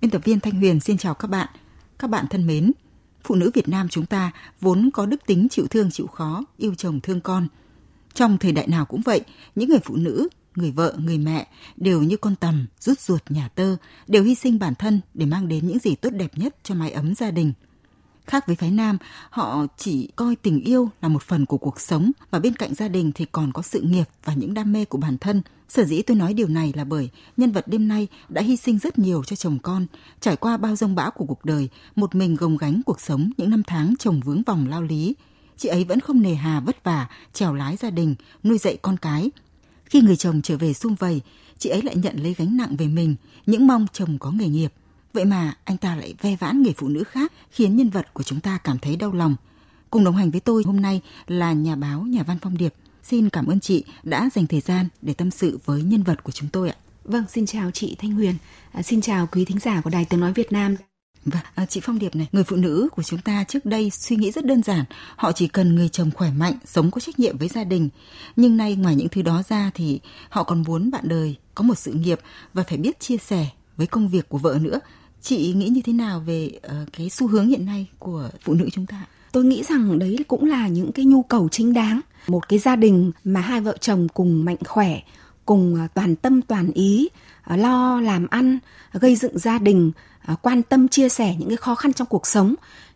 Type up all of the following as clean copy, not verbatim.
Biên tập viên Thanh Huyền xin chào các bạn. Các bạn thân mến, phụ nữ Việt Nam chúng ta vốn có đức tính chịu thương chịu khó, yêu chồng thương con. Trong thời đại nào cũng vậy, những người phụ nữ, người vợ, người mẹ đều như con tầm rút ruột nhà tơ, đều hy sinh bản thân để mang đến những gì tốt đẹp nhất cho mái ấm gia đình. Khác với phái nam, họ chỉ coi tình yêu là một phần của cuộc sống và bên cạnh gia đình thì còn có sự nghiệp và những đam mê của bản thân. Sở dĩ tôi nói điều này là bởi nhân vật đêm nay đã hy sinh rất nhiều cho chồng con, trải qua bao dông bão của cuộc đời, một mình gồng gánh cuộc sống những năm tháng chồng vướng vòng lao lý. Chị ấy vẫn không nề hà vất vả, chèo lái gia đình, nuôi dạy con cái. Khi người chồng trở về sum vầy, chị ấy lại nhận lấy gánh nặng về mình, những mong chồng có nghề nghiệp. Vậy mà anh ta lại ve vãn người phụ nữ khác, khiến nhân vật của chúng ta cảm thấy đau lòng. Cùng đồng hành với tôi hôm nay là nhà báo, nhà văn Phong Điệp. Xin cảm ơn chị đã dành thời gian để tâm sự với nhân vật của chúng tôi ạ. Vâng, xin chào chị Thanh Huyền, xin chào quý thính giả của Đài Tiếng nói Việt Nam. Vâng, chị Phong Điệp này, người phụ nữ của chúng ta trước đây suy nghĩ rất đơn giản, họ chỉ cần người chồng khỏe mạnh, sống có trách nhiệm với gia đình. Nhưng nay ngoài những thứ đó ra thì họ còn muốn bạn đời có một sự nghiệp và phải biết chia sẻ với công việc của vợ nữa. Chị nghĩ như thế nào về cái xu hướng hiện nay của phụ nữ chúng ta? Tôi nghĩ rằng đấy cũng là những cái nhu cầu chính đáng. Một cái gia đình mà hai vợ chồng cùng mạnh khỏe, cùng toàn tâm toàn ý, lo làm ăn, gây dựng gia đình, quan tâm chia sẻ những cái khó khăn trong cuộc sống,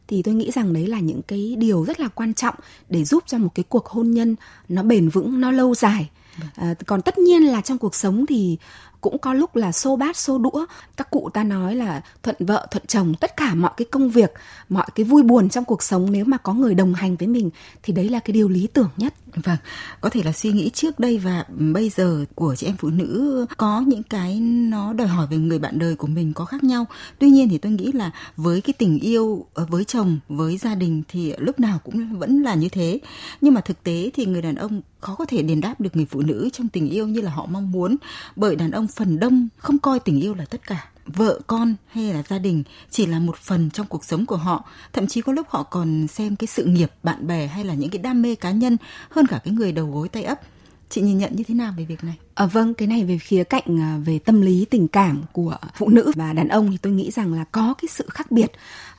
thì tôi nghĩ rằng đấy là những cái điều rất là quan trọng để giúp cho một cái cuộc hôn nhân nó bền vững, nó lâu dài. Còn tất nhiên là trong cuộc sống thì cũng có lúc là xô bát xô đũa. Các cụ ta nói là thuận vợ thuận chồng, tất cả mọi cái công việc, mọi cái vui buồn trong cuộc sống, nếu mà có người đồng hành với mình thì đấy là cái điều lý tưởng nhất. Vâng, có thể là suy nghĩ trước đây và bây giờ của chị em phụ nữ có những cái nó đòi hỏi về người bạn đời của mình có khác nhau. Tuy nhiên thì tôi nghĩ là với cái tình yêu với chồng, với gia đình thì lúc nào cũng vẫn là như thế. Nhưng mà thực tế thì người đàn ông khó có thể đền đáp được người phụ nữ trong tình yêu như là họ mong muốn, bởi đàn ông phần đông không coi tình yêu là tất cả. Vợ con hay là gia đình chỉ là một phần trong cuộc sống của họ. Thậm chí có lúc họ còn xem cái sự nghiệp, bạn bè hay là những cái đam mê cá nhân hơn cả cái người đầu gối tay ấp. Chị nhìn nhận như thế nào về việc này? Vâng, cái này về khía cạnh về tâm lý tình cảm của phụ nữ và đàn ông thì tôi nghĩ rằng là có cái sự khác biệt.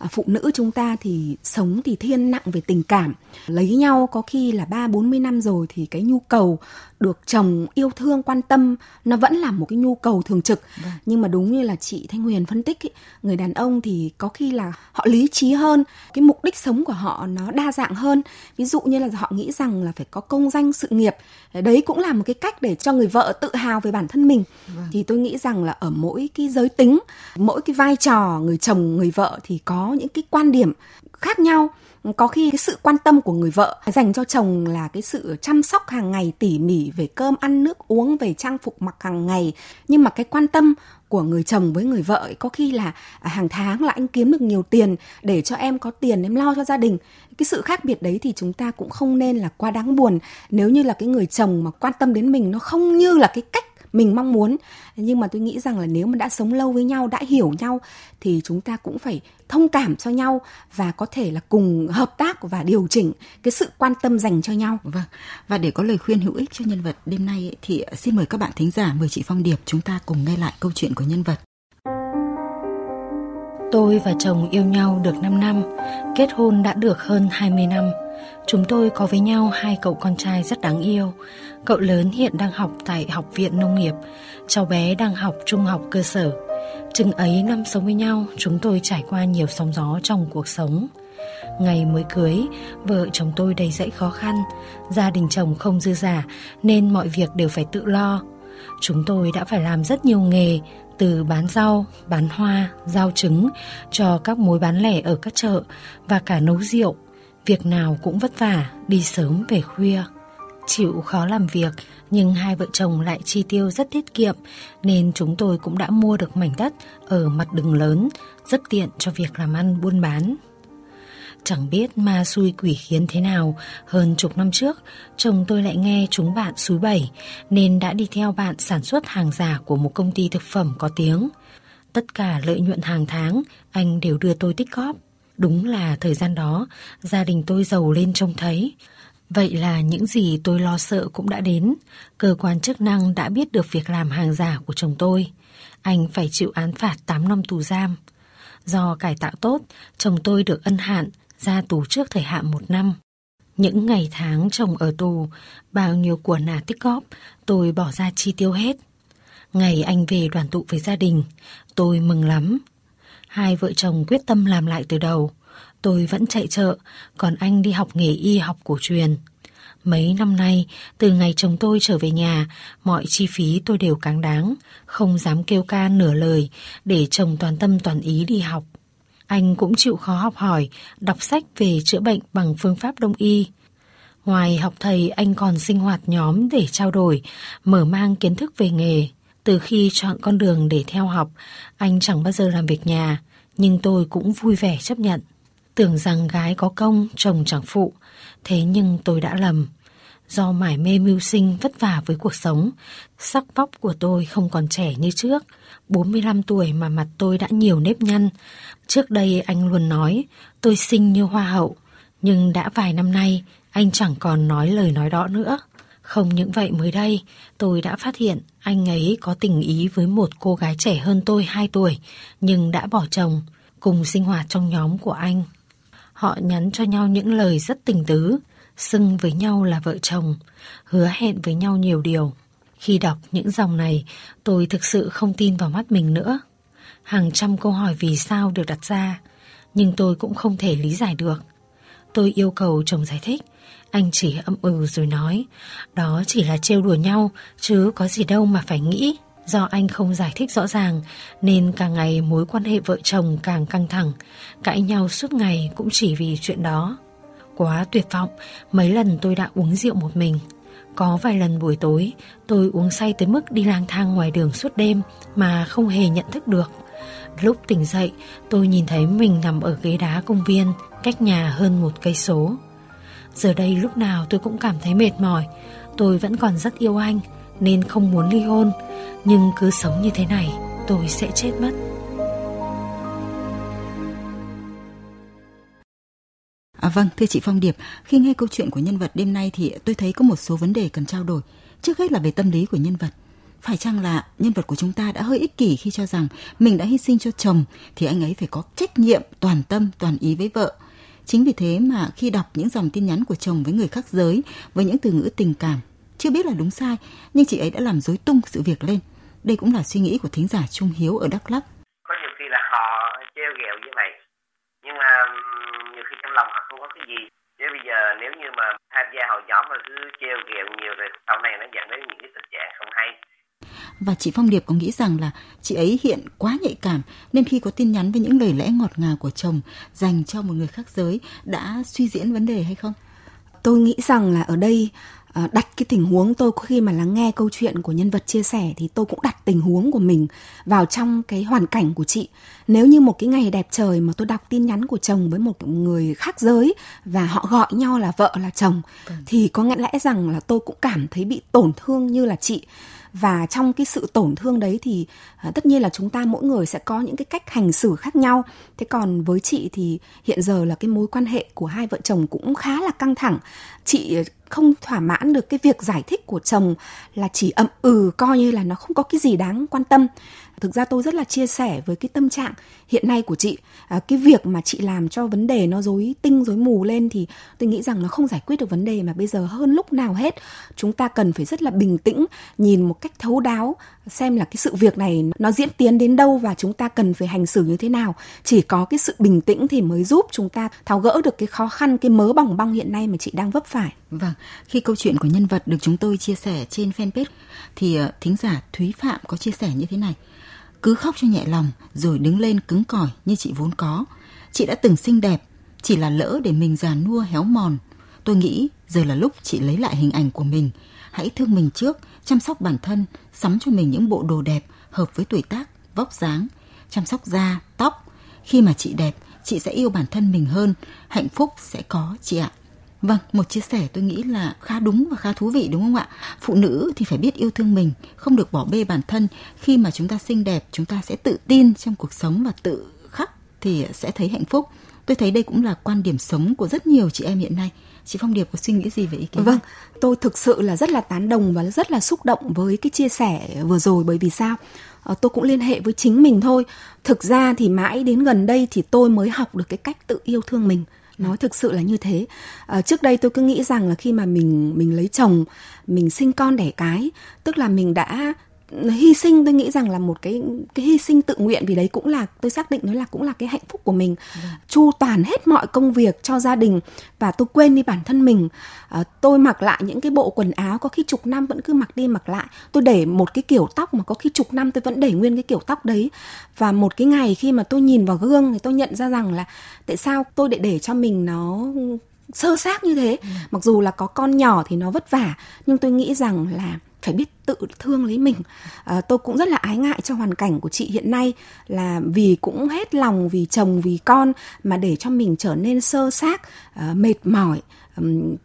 Phụ nữ chúng ta thì sống thì thiên nặng về tình cảm. Lấy nhau có khi là 30-40 năm rồi thì cái nhu cầu được chồng yêu thương, quan tâm nó vẫn là một cái nhu cầu thường trực. Vâng. Nhưng mà đúng như là chị Thanh Huyền phân tích ý, người đàn ông thì có khi là họ lý trí hơn, cái mục đích sống của họ nó đa dạng hơn. Ví dụ như là họ nghĩ rằng là phải có công danh sự nghiệp. Đấy cũng là một cái cách để cho người vợ tự hào về bản thân mình. Vâng. Thì tôi nghĩ rằng là ở mỗi cái giới tính, mỗi cái vai trò người chồng, người vợ thì có những cái quan điểm khác nhau. Có khi cái sự quan tâm của người vợ dành cho chồng là cái sự chăm sóc hàng ngày tỉ mỉ về cơm ăn nước uống, về trang phục mặc hàng ngày. Nhưng mà cái quan tâm của người chồng với người vợ ấy, có khi là hàng tháng là anh kiếm được nhiều tiền để cho em có tiền em lo cho gia đình. Cái sự khác biệt đấy thì chúng ta cũng không nên là quá đáng buồn nếu như là cái người chồng mà quan tâm đến mình nó không như là cái cách mình mong muốn. Nhưng mà tôi nghĩ rằng là nếu mà đã sống lâu với nhau, đã hiểu nhau thì chúng ta cũng phải thông cảm cho nhau và có thể là cùng hợp tác và điều chỉnh cái sự quan tâm dành cho nhau. Vâng, và để có lời khuyên hữu ích cho nhân vật đêm nay thì xin mời các bạn thính giả, mời chị Phong Điệp chúng ta cùng nghe lại câu chuyện của nhân vật. Tôi và chồng yêu nhau được 5 năm, kết hôn đã được hơn 20 năm. Chúng tôi có với nhau 2 cậu con trai rất đáng yêu. Cậu lớn hiện đang học tại Học viện Nông nghiệp, cháu bé đang học trung học cơ sở. Chừng ấy năm sống với nhau, chúng tôi trải qua nhiều sóng gió trong cuộc sống. Ngày mới cưới, vợ chồng tôi đầy dẫy khó khăn, gia đình chồng không dư giả nên mọi việc đều phải tự lo. Chúng tôi đã phải làm rất nhiều nghề, từ bán rau, bán hoa, rau trứng cho các mối bán lẻ ở các chợ và cả nấu rượu. Việc nào cũng vất vả, đi sớm về khuya. Chịu khó làm việc, nhưng hai vợ chồng lại chi tiêu rất tiết kiệm, nên chúng tôi cũng đã mua được mảnh đất ở mặt đường lớn, rất tiện cho việc làm ăn buôn bán. Chẳng biết ma xui quỷ khiến thế nào, hơn chục năm trước, chồng tôi lại nghe chúng bạn xúi bẩy, nên đã đi theo bạn sản xuất hàng giả của một công ty thực phẩm có tiếng. Tất cả lợi nhuận hàng tháng, anh đều đưa tôi tích góp. Đúng là thời gian đó, gia đình tôi giàu lên trông thấy. Vậy là những gì tôi lo sợ cũng đã đến. Cơ quan chức năng đã biết được việc làm hàng giả của chồng tôi. Anh phải chịu án phạt 8 năm tù giam. Do cải tạo tốt, chồng tôi được ân hạn, ra tù trước thời hạn 1 năm. Những ngày tháng chồng ở tù, bao nhiêu của nả tích góp, tôi bỏ ra chi tiêu hết. Ngày anh về đoàn tụ với gia đình, tôi mừng lắm. Hai vợ chồng quyết tâm làm lại từ đầu. Tôi vẫn chạy chợ, còn anh đi học nghề y học cổ truyền. Mấy năm nay, từ ngày chồng tôi trở về nhà, mọi chi phí tôi đều cáng đáng, không dám kêu ca nửa lời, để chồng toàn tâm toàn ý đi học. Anh cũng chịu khó học hỏi, đọc sách về chữa bệnh bằng phương pháp Đông y. Ngoài học thầy, anh còn sinh hoạt nhóm để trao đổi, mở mang kiến thức về nghề. Từ khi chọn con đường để theo học, anh chẳng bao giờ làm việc nhà, nhưng tôi cũng vui vẻ chấp nhận. Tưởng rằng gái có công, chồng chẳng phụ. Thế nhưng tôi đã lầm. Do mải mê mưu sinh vất vả với cuộc sống, sắc vóc của tôi không còn trẻ như trước. 45 tuổi mà mặt tôi đã nhiều nếp nhăn. Trước đây anh luôn nói, tôi xinh như hoa hậu. Nhưng đã vài năm nay, anh chẳng còn nói lời nói đó nữa. Không những vậy, mới đây, tôi đã phát hiện anh ấy có tình ý với một cô gái trẻ hơn tôi 2 tuổi, nhưng đã bỏ chồng, cùng sinh hoạt trong nhóm của anh. Họ nhắn cho nhau những lời rất tình tứ, xưng với nhau là vợ chồng, hứa hẹn với nhau nhiều điều. Khi đọc những dòng này, tôi thực sự không tin vào mắt mình nữa. Hàng trăm câu hỏi vì sao được đặt ra, nhưng tôi cũng không thể lý giải được. Tôi yêu cầu chồng giải thích, anh chỉ ậm ừ rồi nói, đó chỉ là trêu đùa nhau, chứ có gì đâu mà phải nghĩ. Do anh không giải thích rõ ràng, nên càng ngày mối quan hệ vợ chồng càng căng thẳng, cãi nhau suốt ngày cũng chỉ vì chuyện đó. Quá tuyệt vọng, mấy lần tôi đã uống rượu một mình. Có vài lần buổi tối, tôi uống say tới mức đi lang thang ngoài đường suốt đêm mà không hề nhận thức được. Lúc tỉnh dậy, tôi nhìn thấy mình nằm ở ghế đá công viên, cách nhà hơn 1 cây số. Giờ đây lúc nào tôi cũng cảm thấy mệt mỏi. Tôi vẫn còn rất yêu anh, nên không muốn ly hôn. Nhưng cứ sống như thế này, tôi sẽ chết mất. Vâng, thưa chị Phong Điệp, khi nghe câu chuyện của nhân vật đêm nay thì tôi thấy có một số vấn đề cần trao đổi. Trước hết là về tâm lý của nhân vật. Phải chăng là nhân vật của chúng ta đã hơi ích kỷ khi cho rằng mình đã hy sinh cho chồng thì anh ấy phải có trách nhiệm toàn tâm, toàn ý với vợ. Chính vì thế mà khi đọc những dòng tin nhắn của chồng với người khác giới, với những từ ngữ tình cảm, chưa biết là đúng sai, nhưng chị ấy đã làm rối tung sự việc lên. Đây cũng là suy nghĩ của thính giả Trung Hiếu ở Đắk Lắk. Có nhiều khi là họ trêu ghẹo như vậy, nhưng mà nhiều khi trong lòng họ không có cái gì. Chứ bây giờ nếu như mà tham gia hội nhóm mà cứ trêu ghẹo nhiều rồi sau này nó dẫn đến những cái tình trạng không hay. Và chị Phong Điệp có nghĩ rằng là chị ấy hiện quá nhạy cảm, nên khi có tin nhắn với những lời lẽ ngọt ngào của chồng dành cho một người khác giới đã suy diễn vấn đề hay không? Tôi nghĩ rằng là ở đây đặt cái tình huống, tôi khi mà lắng nghe câu chuyện của nhân vật chia sẻ thì tôi cũng đặt tình huống của mình vào trong cái hoàn cảnh của chị. Nếu như một cái ngày đẹp trời mà tôi đọc tin nhắn của chồng với một người khác giới và họ gọi nhau là vợ là chồng, thì có lẽ rằng là tôi cũng cảm thấy bị tổn thương như là chị. Và trong cái sự tổn thương đấy thì tất nhiên là chúng ta mỗi người sẽ có những cái cách hành xử khác nhau. Thế còn với chị thì hiện giờ là cái mối quan hệ của hai vợ chồng cũng khá là căng thẳng. Chị không thỏa mãn được cái việc giải thích của chồng là chỉ ậm ừ, coi như là nó không có cái gì đáng quan tâm. Thực ra tôi rất là chia sẻ với cái tâm trạng hiện nay của chị. Cái việc mà chị làm cho vấn đề nó rối tinh rối mù lên thì tôi nghĩ rằng nó không giải quyết được vấn đề, mà bây giờ hơn lúc nào hết chúng ta cần phải rất là bình tĩnh, nhìn một cách thấu đáo xem là cái sự việc này nó diễn tiến đến đâu và chúng ta cần phải hành xử như thế nào. Chỉ có cái sự bình tĩnh thì mới giúp chúng ta tháo gỡ được cái khó khăn, cái mớ bòng bong hiện nay mà chị đang vấp phải. Vâng, khi câu chuyện của nhân vật được chúng tôi chia sẻ trên fanpage thì thính giả Thúy Phạm có chia sẻ như thế này. Cứ khóc cho nhẹ lòng rồi đứng lên cứng cỏi như chị vốn có. Chị đã từng xinh đẹp, chỉ là lỡ để mình già nua héo mòn. Tôi nghĩ giờ là lúc chị lấy lại hình ảnh của mình. Hãy thương mình trước, chăm sóc bản thân, sắm cho mình những bộ đồ đẹp, hợp với tuổi tác, vóc dáng, chăm sóc da, tóc. Khi mà chị đẹp, chị sẽ yêu bản thân mình hơn, hạnh phúc sẽ có chị ạ. Vâng, một chia sẻ tôi nghĩ là khá đúng và khá thú vị đúng không ạ? Phụ nữ thì phải biết yêu thương mình, không được bỏ bê bản thân. Khi mà chúng ta xinh đẹp, chúng ta sẽ tự tin trong cuộc sống và tự khắc thì sẽ thấy hạnh phúc. Tôi thấy đây cũng là quan điểm sống của rất nhiều chị em hiện nay. Chị Phong Điệp có suy nghĩ gì về ý kiến? Vâng, tôi thực sự là rất là tán đồng và rất là xúc động với cái chia sẻ vừa rồi, bởi vì sao? Tôi cũng liên hệ với chính mình thôi. Thực ra thì mãi đến gần đây thì tôi mới học được cái cách tự yêu thương mình. Nói thực sự là như thế. Trước đây tôi cứ nghĩ rằng là khi mà mình lấy chồng, mình sinh con đẻ cái, tức là mình đã hy sinh. Tôi nghĩ rằng là một cái hy sinh tự nguyện, vì đấy cũng là, tôi xác định nó là cũng là cái hạnh phúc của mình. Chu toàn hết mọi công việc cho gia đình và tôi quên đi bản thân mình. Tôi mặc lại những cái bộ quần áo có khi chục năm vẫn cứ mặc đi mặc lại. Tôi để một cái kiểu tóc mà có khi chục năm tôi vẫn để nguyên cái kiểu tóc đấy. Và một cái ngày khi mà tôi nhìn vào gương thì tôi nhận ra rằng là tại sao tôi lại để cho mình nó sơ xác như thế. Mặc dù là có con nhỏ thì nó vất vả, nhưng tôi nghĩ rằng là phải biết tự thương lấy mình. Tôi cũng rất là ái ngại cho hoàn cảnh của chị hiện nay, là vì cũng hết lòng vì chồng vì con mà để cho mình trở nên sơ xác, mệt mỏi,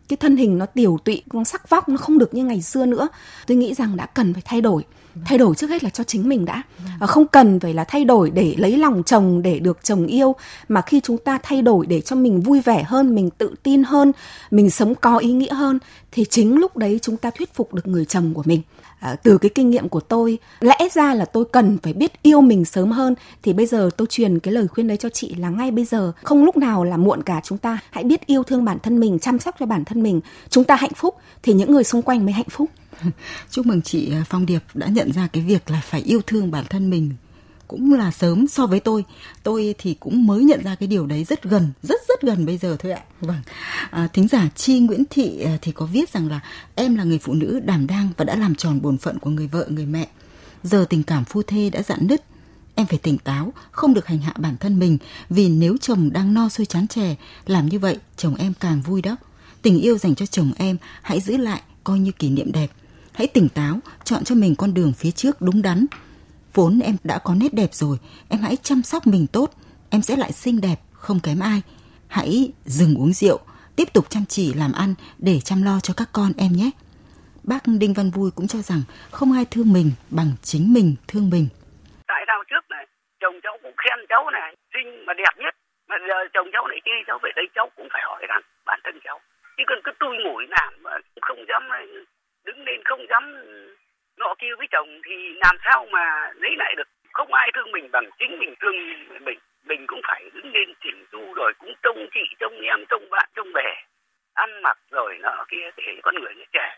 cái thân hình nó tiều tụy, sắc vóc nó không được như ngày xưa nữa. Tôi nghĩ rằng đã cần phải thay đổi trước hết là cho chính mình đã. Không cần phải là thay đổi để lấy lòng chồng, để được chồng yêu, mà khi chúng ta thay đổi để cho mình vui vẻ hơn, mình tự tin hơn, mình sống có ý nghĩa hơn, thì chính lúc đấy chúng ta thuyết phục được người chồng của mình. Từ cái kinh nghiệm của tôi, lẽ ra là tôi cần phải biết yêu mình sớm hơn, thì bây giờ tôi truyền cái lời khuyên đấy cho chị là ngay bây giờ, không lúc nào là muộn cả. Chúng ta hãy biết yêu thương bản thân mình, chăm sóc cho bản thân mình. Chúng ta hạnh phúc thì những người xung quanh mới hạnh phúc. Chúc mừng chị Phong Điệp đã nhận ra cái việc là phải yêu thương bản thân mình cũng là sớm so với tôi thì cũng mới nhận ra cái điều đấy rất gần bây giờ thôi ạ. Vâng, thính giả Chi Nguyễn Thị thì có viết rằng là em là người phụ nữ đảm đang và đã làm tròn bổn phận của người vợ, người mẹ. Giờ tình cảm phu thê đã rạn nứt, em phải tỉnh táo, không được hành hạ bản thân mình, vì nếu chồng đang no xuôi chán chè, làm như vậy chồng em càng vui đó. Tình yêu dành cho chồng em hãy giữ lại coi như kỷ niệm đẹp. Hãy tỉnh táo, chọn cho mình con đường phía trước đúng đắn. Vốn em đã có nét đẹp rồi, em hãy chăm sóc mình tốt, em sẽ lại xinh đẹp, không kém ai. Hãy dừng uống rượu, tiếp tục chăm chỉ làm ăn để chăm lo cho các con em nhé. Bác Đinh Văn Vui cũng cho rằng không ai thương mình bằng chính mình thương mình. Tại sao trước này, chồng cháu cũng khen cháu này, xinh mà đẹp nhất. Mà giờ chồng cháu lại chê cháu, về đây cháu cũng phải hỏi rằng bản thân cháu. Chứ còn cứ tui mũi làm mà không dám đứng lên, không dám nọ kia với chồng thì làm sao mà lấy lại được. Không ai thương mình bằng chính mình thương mình. Mình cũng phải đứng lên chỉnh chu rồi cũng trông chị, trông em, trông bạn, trông bè, ăn mặc rồi nọ kia để con người nó trẻ.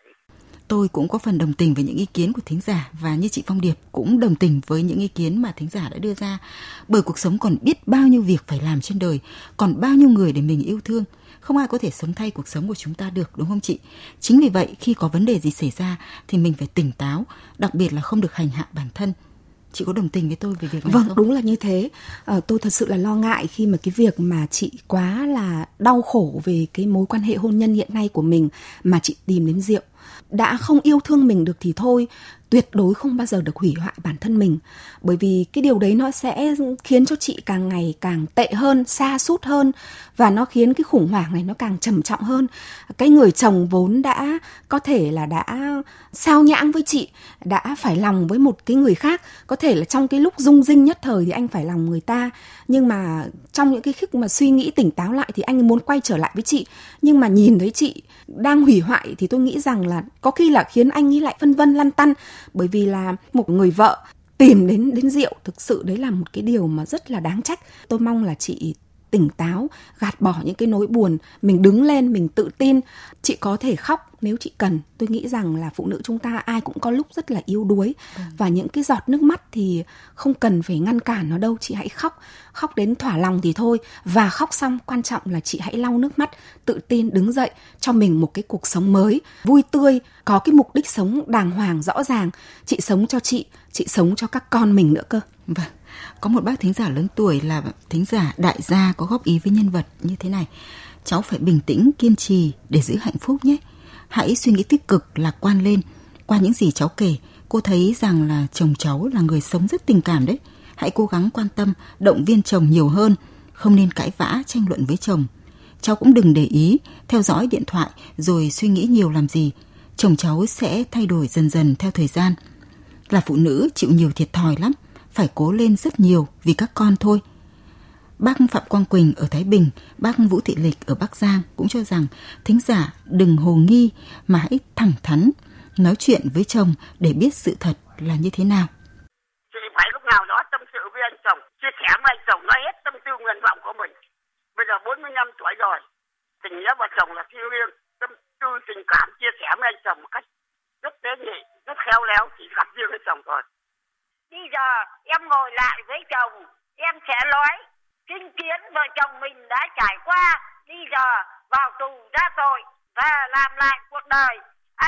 Tôi cũng có phần đồng tình với những ý kiến của thính giả, và như chị Phong Điệp cũng đồng tình với những ý kiến mà thính giả đã đưa ra. Bởi cuộc sống còn biết bao nhiêu việc phải làm trên đời, còn bao nhiêu người để mình yêu thương. Không ai có thể sống thay cuộc sống của chúng ta được, đúng không chị? Chính vì vậy khi có vấn đề gì xảy ra thì mình phải tỉnh táo, đặc biệt là không được hành hạ bản thân. Chị có đồng tình với tôi về việc này không? Vâng, đúng là như thế. Tôi thật sự là lo ngại khi mà cái việc mà chị quá là đau khổ về cái mối quan hệ hôn nhân hiện nay của mình mà chị tìm đến rượu. Đã không yêu thương mình được thì thôi, tuyệt đối không bao giờ được hủy hoại bản thân mình. Bởi vì cái điều đấy nó sẽ khiến cho chị càng ngày càng tệ hơn, sa sút hơn, và nó khiến cái khủng hoảng này nó càng trầm trọng hơn. Cái người chồng vốn đã có thể là đã sao nhãng với chị, đã phải lòng với một cái người khác. Có thể là trong cái lúc rung rinh nhất thời thì anh phải lòng người ta, nhưng mà trong những cái khúc mà suy nghĩ tỉnh táo lại thì anh muốn quay trở lại với chị. Nhưng mà nhìn thấy chị đang hủy hoại thì tôi nghĩ rằng là có khi là khiến anh ấy lại phân vân lăn tăn. Bởi vì là một người vợ tìm đến rượu, thực sự đấy là một cái điều mà rất là đáng trách. Tôi mong là chị tỉnh táo, gạt bỏ những cái nỗi buồn, mình đứng lên, mình tự tin. Chị có thể khóc nếu chị cần. Tôi nghĩ rằng là phụ nữ chúng ta ai cũng có lúc rất là yếu đuối, và những cái giọt nước mắt thì không cần phải ngăn cản nó đâu. Chị hãy khóc đến thỏa lòng thì thôi, và khóc xong quan trọng là chị hãy lau nước mắt, tự tin đứng dậy cho mình một cái cuộc sống mới, vui tươi, có cái mục đích sống đàng hoàng rõ ràng. Chị sống cho chị sống cho các con mình nữa cơ. Vâng. Có một bác thính giả lớn tuổi là thính giả Đại Gia có góp ý với nhân vật như thế này. cháu phải bình tĩnh, kiên trì để giữ hạnh phúc nhé. Hãy suy nghĩ tích cực, lạc quan lên. Qua những gì cháu kể, cô thấy rằng là chồng cháu là người sống rất tình cảm đấy. Hãy cố gắng quan tâm, động viên chồng nhiều hơn. Không nên cãi vã, tranh luận với chồng. Cháu cũng đừng để ý, theo dõi điện thoại rồi suy nghĩ nhiều làm gì. Chồng cháu sẽ thay đổi dần dần theo thời gian. Là phụ nữ chịu nhiều thiệt thòi lắm, phải cố lên rất nhiều vì các con thôi. Bác Phạm Quang Quỳnh ở Thái Bình, bác Vũ Thị Lịch ở Bắc Giang cũng cho rằng thính giả đừng hồ nghi mà hãy thẳng thắn nói chuyện với chồng để biết sự thật là như thế nào. Chị phải lúc nào đó tâm sự với anh chồng, chia sẻ với anh chồng, nói hết tâm tư nguyện vọng của mình. Bây giờ 45 tuổi rồi, tình nghĩa vợ chồng là thiêng liêng, tâm tư tình cảm chia sẻ với anh chồng một cách rất tế nhị, rất khéo léo, chỉ gặp riêng với chồng thôi. Bây giờ em ngồi lại với chồng, em sẽ nói chính kiến vợ chồng mình đã trải qua, bây giờ vào tù ra tội và làm lại cuộc đời.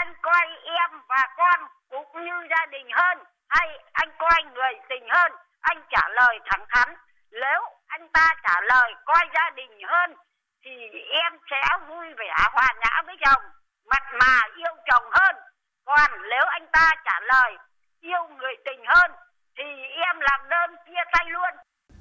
Anh coi em và con cũng như gia đình hơn, hay anh coi người tình hơn? Anh trả lời thẳng thắn. Nếu anh ta trả lời coi gia đình hơn thì em sẽ vui vẻ hòa nhã với chồng, mặn mà yêu chồng hơn. Còn nếu anh ta trả lời yêu người tình hơn thì em làm đơn chia tay luôn.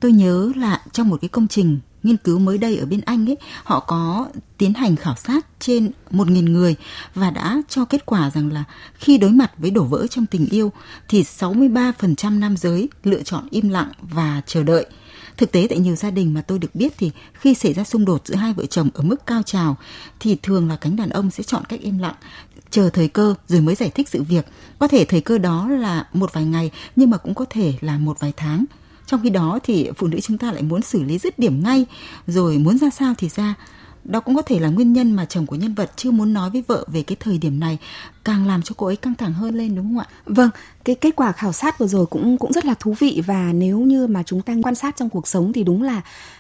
Tôi nhớ là trong một cái công trình nghiên cứu mới đây ở bên Anh ấy, họ có tiến hành khảo sát trên 1.000 người và đã cho kết quả rằng là khi đối mặt với đổ vỡ trong tình yêu thì 63% nam giới lựa chọn im lặng và chờ đợi. Thực tế tại nhiều gia đình mà tôi được biết thì khi xảy ra xung đột giữa hai vợ chồng ở mức cao trào thì thường là cánh đàn ông sẽ chọn cách im lặng, chờ thời cơ rồi mới giải thích sự việc. Có thể thời cơ đó là một vài ngày nhưng mà cũng có thể là một vài tháng. Trong khi đó thì phụ nữ chúng ta lại muốn xử lý dứt điểm ngay, rồi muốn ra sao thì ra. Đó cũng có thể là nguyên nhân mà chồng của nhân vật chưa muốn nói với vợ về cái thời điểm này, càng làm cho cô ấy căng thẳng hơn lên, đúng không ạ? Vâng, cái kết quả khảo sát vừa rồi cũng rất là thú vị, và nếu như mà chúng ta quan sát trong cuộc sống thì đúng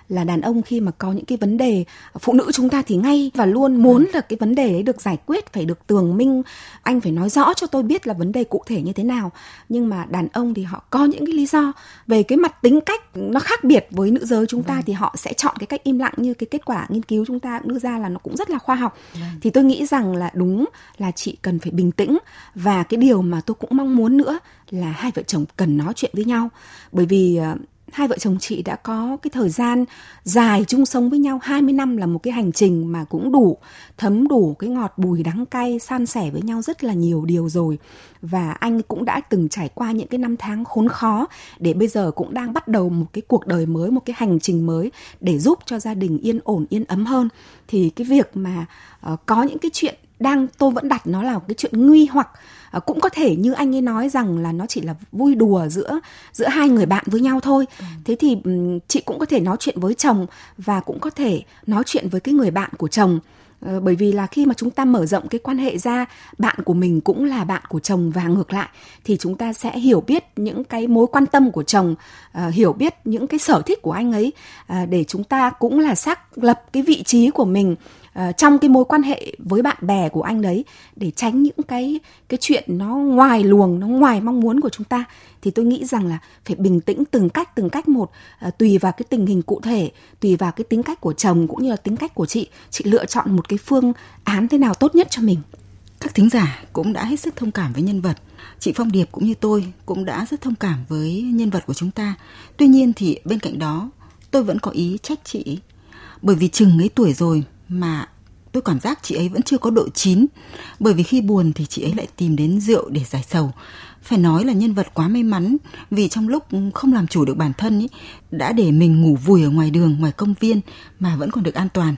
là đàn ông khi mà có những cái vấn đề, phụ nữ chúng ta thì ngay và luôn muốn là cái vấn đề ấy được giải quyết, phải được tường minh, anh phải nói rõ cho tôi biết là vấn đề cụ thể như thế nào. Nhưng mà đàn ông thì họ có những cái lý do về cái mặt tính cách nó khác biệt với nữ giới chúng ta, thì họ sẽ chọn cái cách im lặng như cái kết quả nghiên cứu chúng ta cũng đưa ra là nó cũng rất là khoa học. Thì tôi nghĩ rằng là đúng là chị cần phải bình tĩnh, và cái điều mà tôi cũng mong muốn nữa là hai vợ chồng cần nói chuyện với nhau, bởi vì hai vợ chồng chị đã có cái thời gian dài chung sống với nhau, 20 năm là một cái hành trình mà cũng thấm đủ cái ngọt bùi đắng cay, san sẻ với nhau rất là nhiều điều rồi. Và anh cũng đã từng trải qua những cái năm tháng khốn khó để bây giờ cũng đang bắt đầu một cái cuộc đời mới, một cái hành trình mới để giúp cho gia đình yên ổn, yên ấm hơn. Thì cái việc mà có những cái chuyện tôi vẫn đặt nó là một cái chuyện nguy hoặc, cũng có thể như anh ấy nói rằng là nó chỉ là vui đùa giữa hai người bạn với nhau thôi. Thế thì chị cũng có thể nói chuyện với chồng và cũng có thể nói chuyện với cái người bạn của chồng. Bởi vì là khi mà chúng ta mở rộng cái quan hệ ra, bạn của mình cũng là bạn của chồng và ngược lại, thì chúng ta sẽ hiểu biết những cái mối quan tâm của chồng, hiểu biết những cái sở thích của anh ấy, để chúng ta cũng là xác lập cái vị trí của mình trong cái mối quan hệ với bạn bè của anh đấy, để tránh những cái chuyện nó ngoài luồng, nó ngoài mong muốn của chúng ta. Thì tôi nghĩ rằng là phải bình tĩnh từng cách một, tùy vào cái tình hình cụ thể, tùy vào cái tính cách của chồng cũng như là tính cách của chị lựa chọn một cái phương án thế nào tốt nhất cho mình. Các thính giả cũng đã hết sức thông cảm với nhân vật. Chị Phong Điệp cũng như tôi cũng đã rất thông cảm với nhân vật của chúng ta. Tuy nhiên thì bên cạnh đó tôi vẫn có ý trách chị, bởi vì chừng ấy tuổi rồi mà tôi cảm giác chị ấy vẫn chưa có độ chín, bởi vì khi buồn thì chị ấy lại tìm đến rượu để giải sầu. Phải nói là nhân vật quá may mắn vì trong lúc không làm chủ được bản thân ý, đã để mình ngủ vùi ở ngoài đường, ngoài công viên mà vẫn còn được an toàn.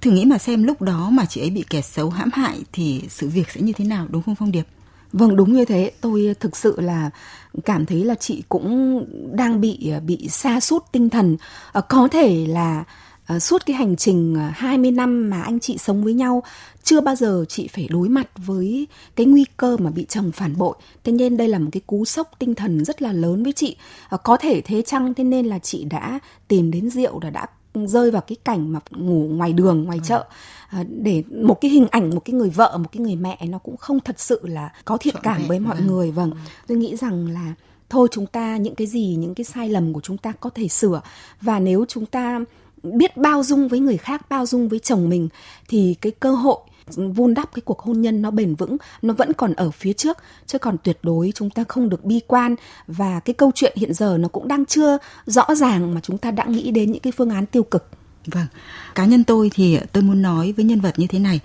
Thử nghĩ mà xem, lúc đó mà chị ấy bị kẻ xấu hãm hại thì sự việc sẽ như thế nào, đúng không Phong Điệp? Vâng, đúng như thế. Tôi thực sự là cảm thấy là chị cũng đang bị sa sút tinh thần. Có thể là suốt cái hành trình 20 năm mà anh chị sống với nhau, chưa bao giờ chị phải đối mặt với cái nguy cơ mà bị chồng phản bội. Thế nên đây là một cái cú sốc tinh thần rất là lớn với chị. Có thể thế chăng, thế nên là chị đã tìm đến rượu, đã rơi vào cái cảnh mà ngủ ngoài đường, ngoài chợ, để một cái hình ảnh, một cái người vợ, một cái người mẹ nó cũng không thật sự là có thiện cảm với mọi người. Vâng, tôi nghĩ rằng là thôi, chúng ta những cái sai lầm của chúng ta có thể sửa, và nếu chúng ta biết bao dung với người khác, bao dung với chồng mình, thì cái cơ hội vun đắp cái cuộc hôn nhân nó bền vững, nó vẫn còn ở phía trước. Chứ còn tuyệt đối chúng ta không được bi quan. Và cái câu chuyện hiện giờ nó cũng đang chưa rõ ràng mà chúng ta đã nghĩ đến những cái phương án tiêu cực. Vâng, cá nhân tôi thì tôi muốn nói với nhân vật như thế này: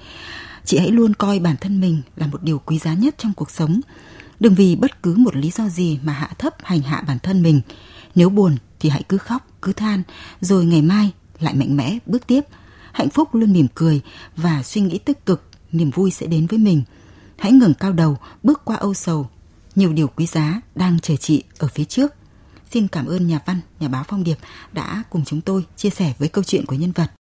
chị hãy luôn coi bản thân mình là một điều quý giá nhất trong cuộc sống. Đừng vì bất cứ một lý do gì mà hạ thấp, hành hạ bản thân mình. Nếu buồn thì hãy cứ khóc, cứ than, rồi ngày mai lại mạnh mẽ bước tiếp. Hạnh phúc luôn mỉm cười và suy nghĩ tích cực, niềm vui sẽ đến với mình. Hãy ngẩng cao đầu, bước qua âu sầu. Nhiều điều quý giá đang chờ chị ở phía trước. Xin cảm ơn nhà văn, nhà báo Phong Điệp đã cùng chúng tôi chia sẻ với câu chuyện của nhân vật